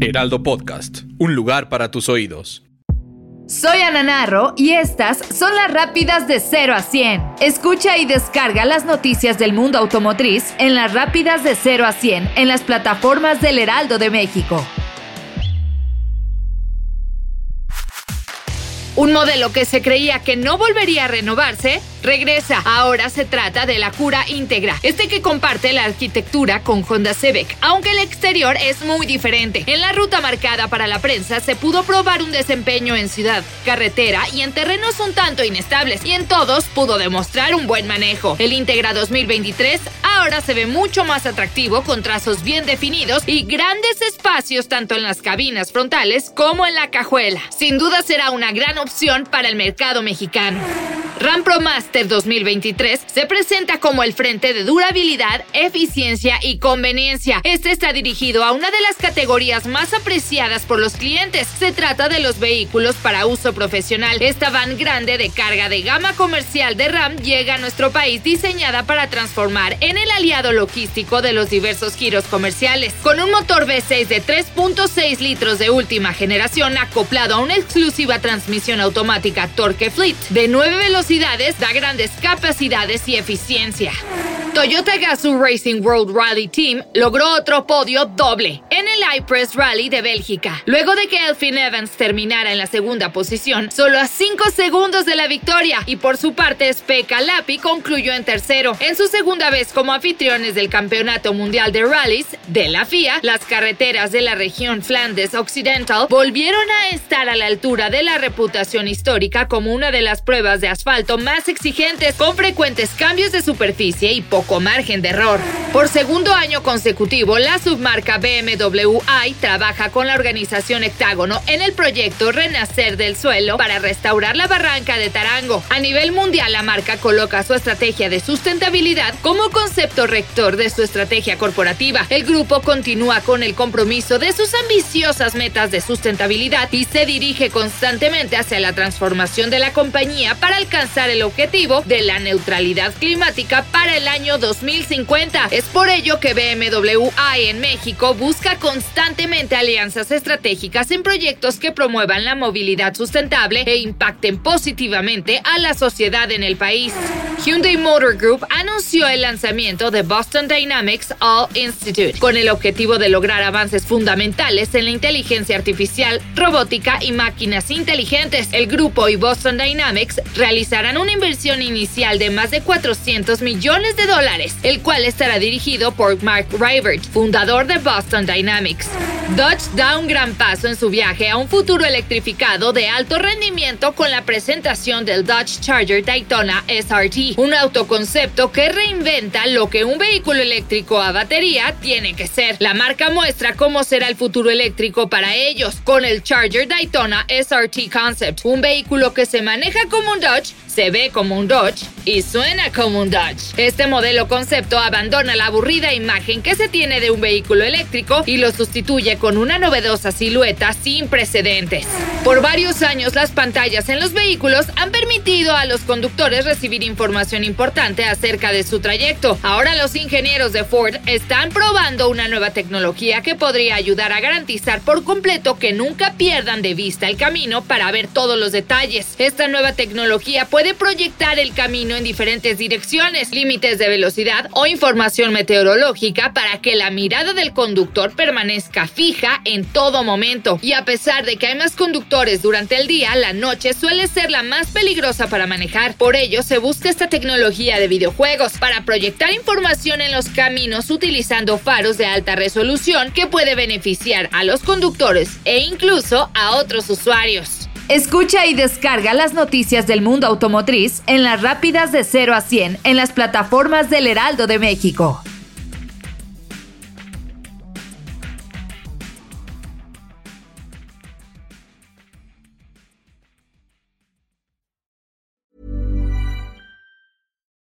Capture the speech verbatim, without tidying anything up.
Heraldo Podcast, un lugar para tus oídos. Soy Ana Narro y estas son las rápidas de cero a cien. Escucha y descarga las noticias del mundo automotriz en las rápidas de cero a cien en las plataformas del Heraldo de México. Un modelo que se creía que no volvería a renovarse, regresa. Ahora se trata de la Acura Integra, este que comparte la arquitectura con Honda Civic, aunque el exterior es muy diferente. En la ruta marcada para la prensa se pudo probar un desempeño en ciudad, carretera y en terrenos un tanto inestables, y en todos pudo demostrar un buen manejo. El Integra dos mil veintitrés ahora se ve mucho más atractivo, con trazos bien definidos y grandes espacios tanto en las cabinas frontales como en la cajuela. Sin duda será una gran opción para el mercado mexicano. Ram Pro Master dos mil veintitrés se presenta como el frente de durabilidad, eficiencia y conveniencia. Este está dirigido a una de las categorías más apreciadas por los clientes. Se trata de los vehículos para uso profesional. Esta van grande de carga de gama comercial de Ram llega a nuestro país diseñada para transformar en el aliado logístico de los diversos giros comerciales. Con un motor V seis de tres punto seis litros de última generación acoplado a una exclusiva transmisión automática TorqueFlite de nueve velocidades, da grandes capacidades y eficiencia. Toyota Gazoo Racing World Rally Team logró otro podio doble en el I-Press Rally de Bélgica. Luego de que Elfin Evans terminara en la segunda posición, solo a cinco segundos de la victoria, y por su parte Speca Lappi concluyó en tercero. En su segunda vez como anfitriones del Campeonato Mundial de Rallies de la F I A, las carreteras de la región Flandes Occidental volvieron a estar a la altura de la reputación histórica como una de las pruebas de asfalto más exigentes, con frecuentes cambios de superficie y poco margen de error. Por segundo año consecutivo, la submarca B M W I trabaja con la organización Hectágono en el proyecto Renacer del Suelo para restaurar la barranca de Tarango. A nivel mundial, la marca coloca su estrategia de sustentabilidad como concepto rector de su estrategia corporativa. El grupo continúa con el compromiso de sus ambiciosas metas de sustentabilidad y se dirige constantemente hacia la transformación de la compañía para alcanzar el objetivo de la neutralidad climática para el año dos mil cincuenta. Es por ello que B M W I en México busca constantemente alianzas estratégicas en proyectos que promuevan la movilidad sustentable e impacten positivamente a la sociedad en el país. Hyundai Motor Group anunció el lanzamiento de Boston Dynamics A I Institute con el objetivo de lograr avances fundamentales en la inteligencia artificial, robótica y máquinas inteligentes. El grupo y Boston Dynamics realizarán una inversión inicial de más de cuatrocientos millones de dólares, el cual estará dirigido por Mark Raibert, fundador de Boston Dynamics. Dodge da un gran paso en su viaje a un futuro electrificado de alto rendimiento con la presentación del Dodge Charger Daytona S R T, un autoconcepto que reinventa lo que un vehículo eléctrico a batería tiene que ser. La marca muestra cómo será el futuro eléctrico para ellos con el Charger Daytona S R T Concept, un vehículo que se maneja como un Dodge, se ve como un Dodge y suena como un Dodge. Este modelo concepto abandona la aburrida imagen que se tiene de un vehículo eléctrico y lo sustituye con una novedosa silueta sin precedentes. Por varios años, las pantallas en los vehículos han permitido a los conductores recibir información importante acerca de su trayecto. Ahora los ingenieros de Ford están probando una nueva tecnología que podría ayudar a garantizar por completo que nunca pierdan de vista el camino para ver todos los detalles. Esta nueva tecnología puede proyectar el camino en diferentes direcciones, límites de velocidad o información meteorológica para que la mirada del conductor permanezca fija en todo momento. Y a pesar de que hay más conductores durante el día, la noche suele ser la más peligrosa para manejar. Por ello, se busca esta tecnología de videojuegos para proyectar información en los caminos utilizando faros de alta resolución que puede beneficiar a los conductores e incluso a otros usuarios. Escucha y descarga las noticias del mundo automotriz en las rápidas de cero a cien en las plataformas del Heraldo de México.